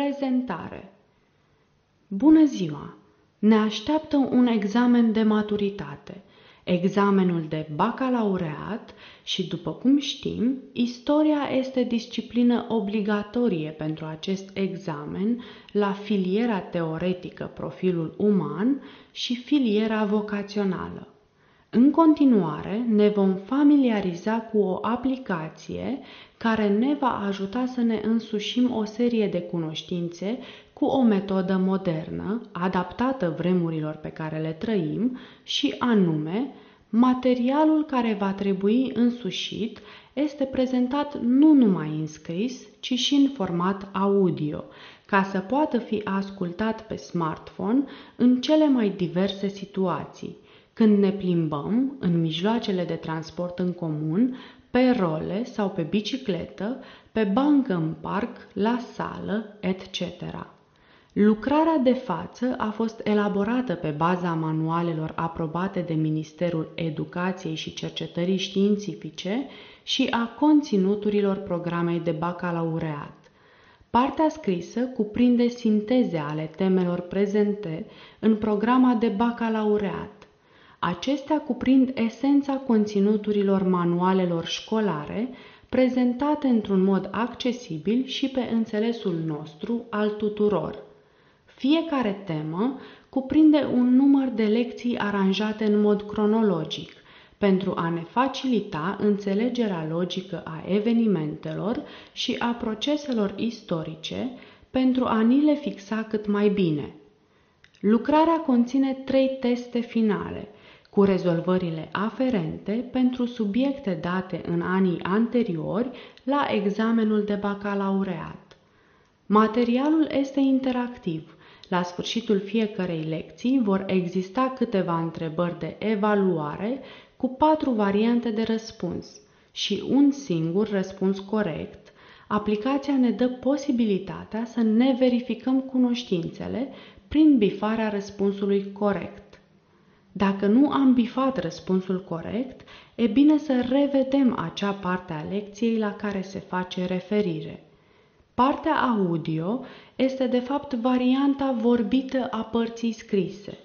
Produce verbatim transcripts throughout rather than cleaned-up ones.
Prezentare. Bună ziua! Ne așteaptă un examen de maturitate, examenul de bacalaureat și, după cum știm, istoria este disciplină obligatorie pentru acest examen la filiera teoretică profilul uman și filiera vocațională. În continuare, ne vom familiariza cu o aplicație care ne va ajuta să ne însușim o serie de cunoștințe cu o metodă modernă, adaptată vremurilor pe care le trăim și anume, materialul care va trebui însușit este prezentat nu numai în scris, ci și în format audio, ca să poată fi ascultat pe smartphone în cele mai diverse situații. Când ne plimbăm în mijloacele de transport în comun, pe role sau pe bicicletă, pe bancă în parc, la sală, et cetera. Lucrarea de față a fost elaborată pe baza manualelor aprobate de Ministerul Educației și Cercetării Științifice și a conținuturilor programei de bacalaureat. Partea scrisă cuprinde sinteze ale temelor prezente în programa de bacalaureat. Acestea cuprind esența conținuturilor manualelor școlare, prezentate într-un mod accesibil și pe înțelesul nostru al tuturor. Fiecare temă cuprinde un număr de lecții aranjate în mod cronologic, pentru a ne facilita înțelegerea logică a evenimentelor și a proceselor istorice, pentru a ni le fixa cât mai bine. Lucrarea conține trei teste finale, cu rezolvările aferente pentru subiecte date în anii anteriori la examenul de bacalaureat. Materialul este interactiv. La sfârșitul fiecărei lecții vor exista câteva întrebări de evaluare cu patru variante de răspuns și un singur răspuns corect. Aplicația ne dă posibilitatea să ne verificăm cunoștințele prin bifarea răspunsului corect. Dacă nu am bifat răspunsul corect, e bine să revedem acea parte a lecției la care se face referire. Partea audio este de fapt varianta vorbită a părții scrise.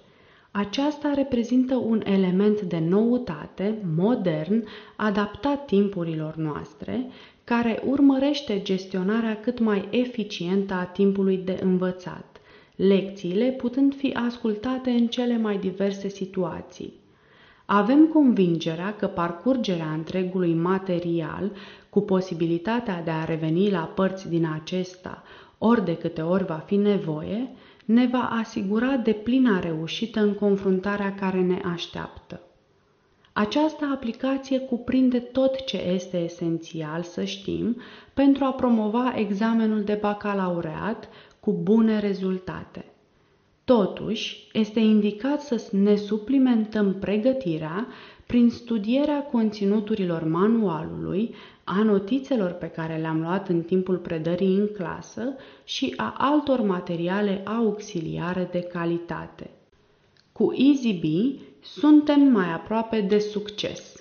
Aceasta reprezintă un element de noutate, modern, adaptat timpurilor noastre, care urmărește gestionarea cât mai eficientă a timpului de învățat, lecțiile putând fi ascultate în cele mai diverse situații. Avem convingerea că parcurgerea întregului material, cu posibilitatea de a reveni la părți din acesta, ori de câte ori va fi nevoie, ne va asigura deplina reușită în confruntarea care ne așteaptă. Această aplicație cuprinde tot ce este esențial să știm pentru a promova examenul de bacalaureat cu bune rezultate. Totuși, este indicat să ne suplimentăm pregătirea prin studierea conținuturilor manualului, a notițelor pe care le-am luat în timpul predării în clasă și a altor materiale auxiliare de calitate. Cu EasyBe suntem mai aproape de succes!